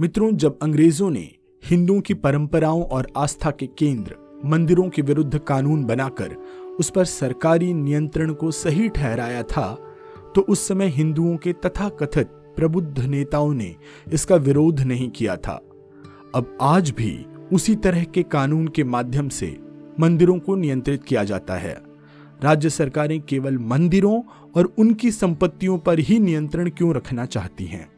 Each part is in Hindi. मित्रों, जब अंग्रेजों ने हिंदुओं की परंपराओं और आस्था के केंद्र मंदिरों के विरुद्ध कानून बनाकर उस पर सरकारी नियंत्रण को सही ठहराया था, तो उस समय हिंदुओं के तथाकथित प्रबुद्ध नेताओं ने इसका विरोध नहीं किया था। अब आज भी उसी तरह के कानून के माध्यम से मंदिरों को नियंत्रित किया जाता है। राज्य सरकारें केवल मंदिरों और उनकी संपत्तियों पर ही नियंत्रण क्यों रखना चाहती हैं?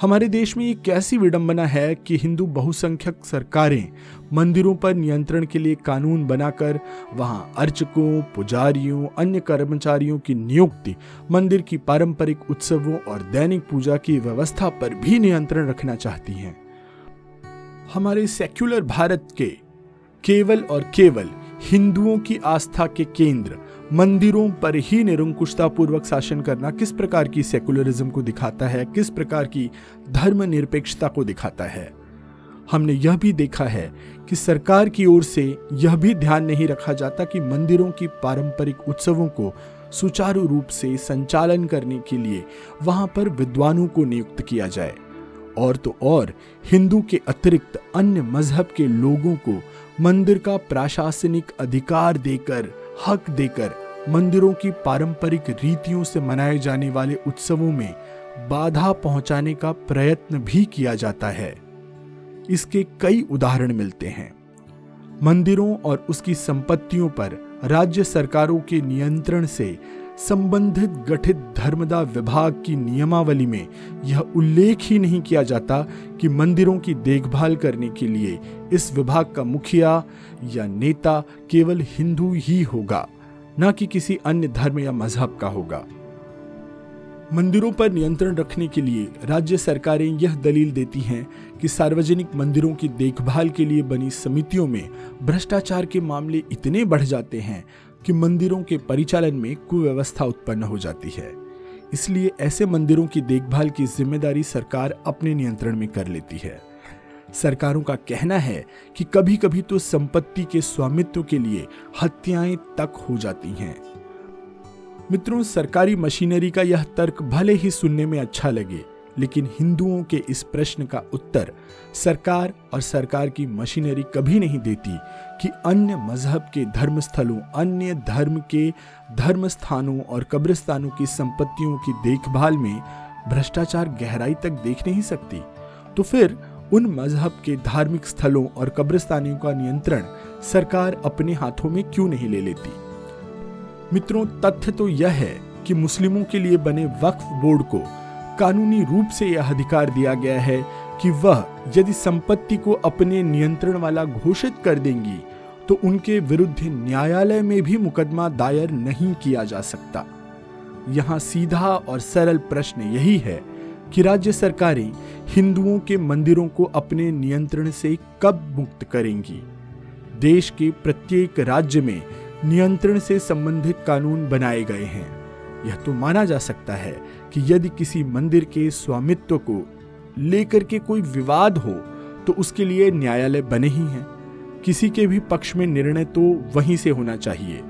हमारे देश में ये कैसी विडंबना है कि हिंदू बहुसंख्यक सरकारें मंदिरों पर नियंत्रण के लिए कानून बनाकर वहां अर्चकों, पुजारियों, अन्य कर्मचारियों की नियुक्ति, मंदिर की पारंपरिक उत्सवों और दैनिक पूजा की व्यवस्था पर भी नियंत्रण रखना चाहती हैं। हमारे सेक्युलर भारत के केवल और केवल हिंदुओं की आस्था के केंद्र मंदिरों पर ही निरंकुशतापूर्वक शासन करना किस प्रकार की सेकुलरिज्म को दिखाता है, किस प्रकार की धर्मनिरपेक्षता को दिखाता है। हमने यह भी देखा है कि सरकार की ओर से यह भी ध्यान नहीं रखा जाता कि मंदिरों की पारंपरिक उत्सवों को सुचारू रूप से संचालन करने के लिए वहां पर विद्वानों को नियुक्त किया जाए, और तो और हिंदू के अतिरिक्त अन्य मजहब के लोगों को मंदिर का प्रशासनिक अधिकार देकर, हक देकर मंदिरों की पारंपरिक रीतियों से मनाए जाने वाले उत्सवों में बाधा पहुंचाने का प्रयत्न भी किया जाता है। इसके कई उदाहरण मिलते हैं। मंदिरों और उसकी संपत्तियों पर राज्य सरकारों के नियंत्रण से संबंधित गठित धर्मदा विभाग की नियमावली में यह उल्लेख ही नहीं किया जाता कि मंदिरों की देखभाल करने के लिए इस विभाग का मुखिया या नेता केवल हिंदू ही होगा, न कि किसी अन्य धर्म या मजहब का होगा। मंदिरों पर नियंत्रण रखने के लिए राज्य सरकारें यह दलील देती हैं कि सार्वजनिक मंदिरों की देखभाल के लिए बनी समितियों में भ्रष्टाचार के मामले इतने बढ़ जाते हैं कि मंदिरों के परिचालन में कुव्यवस्था उत्पन्न हो जाती है, इसलिए ऐसे मंदिरों की देखभाल की जिम्मेदारी सरकार अपने नियंत्रण में कर लेती है। सरकारों का कहना है कि कभी कभी तो संपत्ति के स्वामित्व के लिए हत्याएं तक हो जाती हैं। मित्रों, सरकारी मशीनरी का यह तर्क भले ही सुनने में अच्छा लगे, लेकिन हिंदुओं के इस प्रश्न का उत्तर सरकार और सरकार की मशीनरी कभी नहीं देती कि अन्य मजहब के धर्मस्थलों, अन्य धर्म के धर्मस्थानों और कब्रिस्तानों की संपत्तियों की देखभाल में भ्रष्टाचार गहराई तक देख नहीं सकती, तो फिर उन मजहब के धार्मिक स्थलों और कब्रिस्तानों का नियंत्रण सरकार अपने हाथों में क्यों नहीं ले लेती। मित्रों, तथ्य तो यह है कि मुस्लिमों के लिए बने वक्फ बोर्ड को कानूनी रूप से यह अधिकार दिया गया है कि वह यदि संपत्ति को अपने नियंत्रण वाला घोषित कर देंगी तो उनके विरुद्ध न्यायालय में भी मुकदमा दायर नहीं किया जा सकता। यहाँ सीधा और सरल प्रश्न यही है कि राज्य सरकारें हिंदुओं के मंदिरों को अपने नियंत्रण से कब मुक्त करेंगी। देश के प्रत्येक राज्य में नियंत्रण से संबंधित कानून बनाए गए हैं। यह तो माना जा सकता है कि यदि किसी मंदिर के स्वामित्व को लेकर के कोई विवाद हो तो उसके लिए न्यायालय बने ही हैं। किसी के भी पक्ष में निर्णय तो वहीं से होना चाहिए।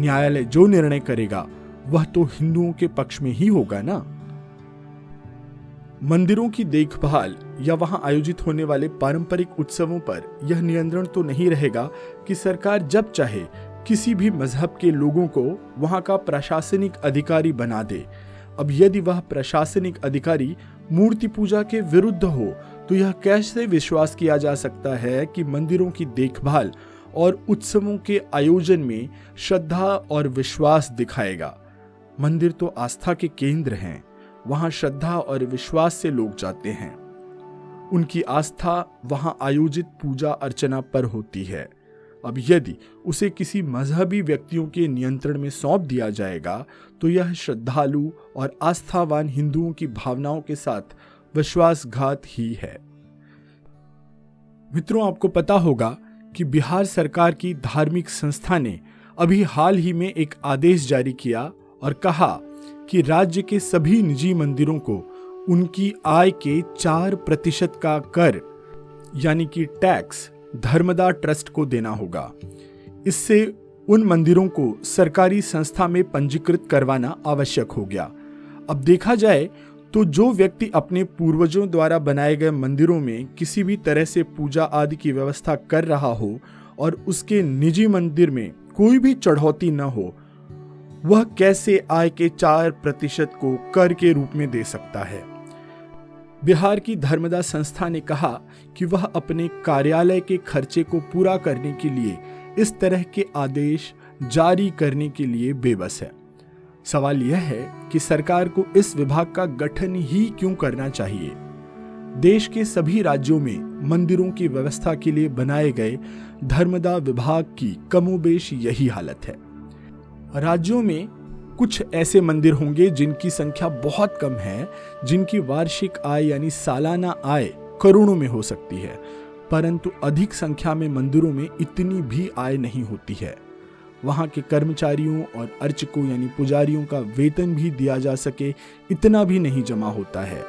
न्यायालय जो निर्णय करेगा वह तो हिंदुओं के पक्ष में ही होगा ना। मंदिरों की देखभाल या वहां आयोजित होने वाले पारंपरिक उत्सवों पर यह नियंत्रण तो नहीं रहेगा कि सरकार जब चाहे किसी भी मजहब के लोगों को वहां का प्रशासनिक अधिकारी बना दे। अब यदि वह प्रशासनिक अधिकारी मूर्ति पूजा के विरुद्ध हो तो यह कैसे विश्वास किया जा सकता है कि मंदिरों की देखभाल और उत्सवों के आयोजन में श्रद्धा और विश्वास दिखाएगा। मंदिर तो आस्था के केंद्र हैं, वहां श्रद्धा और विश्वास से लोग जाते हैं, उनकी आस्था वहां आयोजित पूजा अर्चना पर होती है। अब यदि उसे किसी मजहबी व्यक्तियों के नियंत्रण में सौंप दिया जाएगा तो यह श्रद्धालु और आस्थावान हिंदुओं की भावनाओं के साथ विश्वासघात ही है। मित्रों, आपको पता होगा कि बिहार सरकार की धार्मिक संस्था ने अभी हाल ही में एक आदेश जारी किया और कहा कि राज्य के सभी निजी मंदिरों को उनकी आय के 4% का कर यानी कि टैक्स धर्मदा ट्रस्ट को देना होगा। इससे उन मंदिरों को सरकारी संस्था में पंजीकृत करवाना आवश्यक हो गया। अब देखा जाए तो जो व्यक्ति अपने पूर्वजों द्वारा बनाए गए मंदिरों में किसी भी तरह से पूजा आदि की व्यवस्था कर रहा हो और उसके निजी मंदिर में कोई भी चढ़ौती न हो, वह कैसे आय के 4% को कर के रूप में दे सकता है। बिहार की धर्मदा संस्था ने कहा कि वह अपने कार्यालय के खर्चे को पूरा करने के लिए इस तरह के आदेश जारी करने के लिए बेबस है। सवाल यह है कि सरकार को इस विभाग का गठन ही क्यों करना चाहिए। देश के सभी राज्यों में मंदिरों की व्यवस्था के लिए बनाए गए धर्मदा विभाग की कमोबेश यही हालत है। राज्यों में कुछ ऐसे मंदिर होंगे जिनकी संख्या बहुत कम है, जिनकी वार्षिक आय यानी सालाना आय करोड़ों में हो सकती है, परंतु अधिक संख्या में मंदिरों में इतनी भी आय नहीं होती है। वहाँ के कर्मचारियों और अर्चकों यानी पुजारियों का वेतन भी दिया जा सके इतना भी नहीं जमा होता है।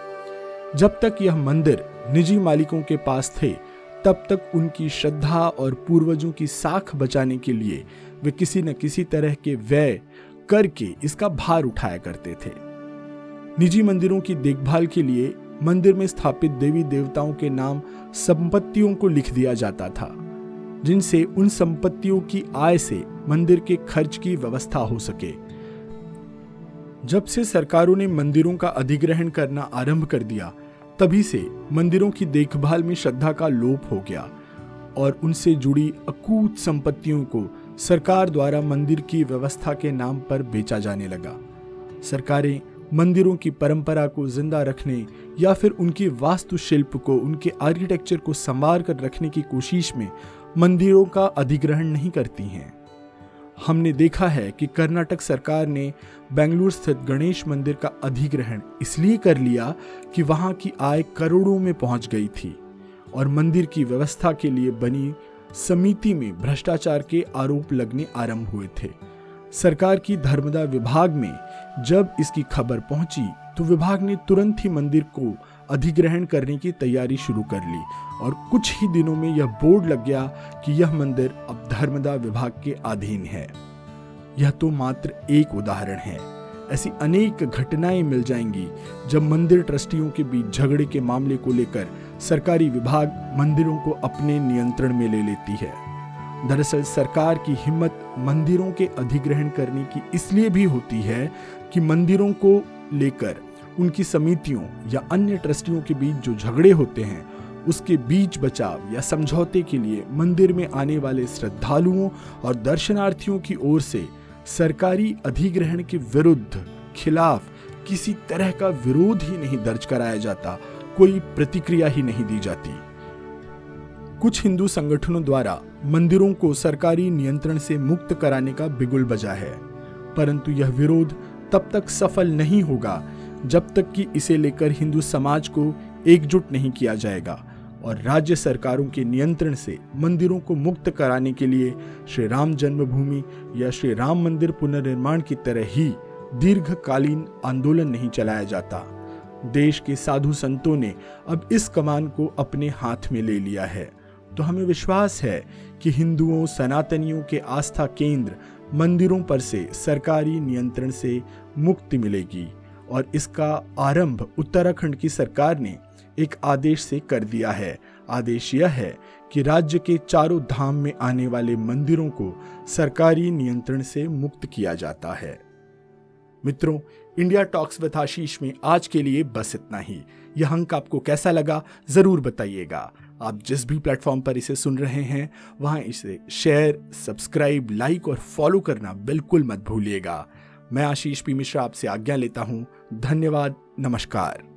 जब तक यह मंदिर निजी मालिकों के पास थे, तब तक उनकी श्रद्धा और पूर्वजों की साख बचाने के लिए वे किसी न किसी तरह के व्यय करके इसका भार उठाया करते थे। निजी मंदिरों की देखभाल के लिए मंदिर में स्थापित देवी देवताओं के नाम संपत्तियों को लिख दिया जाता था, जिनसे उन संपत्तियों की आय से मंदिर के खर्च की व्यवस्था हो सके। जब से सरकारों ने मंदिरों का अधिग्रहण करना आरंभ कर दिया, तभी से मंदिरों की देखभाल में श्रद्धा का लोप हो गया और उनसे जुड़ी अकूत संपत्तियों को सरकार द्वारा मंदिर की व्यवस्था के नाम पर बेचा जाने लगा। सरकारें मंदिरों की परंपरा को जिंदा रखने या फिर उनकी वास्तुशिल्प को, उनके आर्किटेक्चर को संवार कर रखने की कोशिश में मंदिरों का अधिग्रहण नहीं करती हैं। हमने देखा है कि कर्नाटक सरकार ने बेंगलुरु स्थित गणेश मंदिर का अधिग्रहण इसलिए कर लिया कि वहाँ की आय करोड़ों में पहुँच गई थी और मंदिर की व्यवस्था के लिए बनी समिति में भ्रष्टाचार के आरोप लगने आरंभ हुए थे। सरकार की धर्मदा विभाग में जब इसकी खबर पहुंची तो विभाग ने तुरंत ही मंदिर को अधिग्रहण करने की तैयारी शुरू कर ली और कुछ ही दिनों में यह बोर्ड लग गया कि यह मंदिर अब धर्मदा विभाग के अधीन है। यह तो मात्र एक उदाहरण है, ऐसी अनेक घटनाएं मिल जाएंगी जब मंदिर ट्रस्टियों के बीच झगड़े के मामले को लेकर सरकारी विभाग मंदिरों को अपने नियंत्रण में ले लेती है। दरअसल सरकार की हिम्मत मंदिरों के अधिग्रहण करने की इसलिए भी होती है कि मंदिरों को लेकर उनकी समितियों या अन्य ट्रस्टियों के बीच जो झगड़े होते हैं, उसके बीच बचाव या समझौते के लिए मंदिर में आने वाले श्रद्धालुओं और दर्शनार्थियों की ओर से सरकारी अधिग्रहण के विरुद्ध खिलाफ किसी तरह का विरोध ही नहीं दर्ज कराया जाता, कोई प्रतिक्रिया ही नहीं दी जाती। कुछ हिंदू संगठनों द्वारा मंदिरों को सरकारी नियंत्रण से मुक्त कराने का बिगुल बजा है, परंतु यह विरोध तब तक सफल नहीं होगा जब तक कि इसे लेकर हिंदू समाज को एकजुट नहीं किया जाएगा और राज्य सरकारों के नियंत्रण से मंदिरों को मुक्त कराने के लिए श्री राम जन्मभूमि या श्री राम मंदिर पुनर्निर्माण की तरह ही दीर्घकालीन आंदोलन नहीं चलाया जाता। देश के साधु संतों ने अब इस कमान को अपने हाथ में ले लिया है, तो हमें विश्वास है कि हिंदुओं सनातनियों के आस्था केंद्र मंदिरों पर से सरकारी नियंत्रण से मुक्ति मिलेगी और इसका आरंभ उत्तराखंड की सरकार ने एक आदेश से कर दिया है। आदेश यह है कि राज्य के चारों धाम में आने वाले मंदिरों को सरकारी नियंत्रण से मुक्त किया जाता है। मित्रों, इंडिया टॉक्स विद आशीष में आज के लिए बस इतना ही। यह अंक आपको कैसा लगा ज़रूर बताइएगा। आप जिस भी प्लेटफॉर्म पर इसे सुन रहे हैं वहाँ इसे शेयर, सब्सक्राइब, लाइक और फॉलो करना बिल्कुल मत भूलिएगा। मैं आशीष पी मिश्रा आपसे आज्ञा लेता हूँ। धन्यवाद, नमस्कार।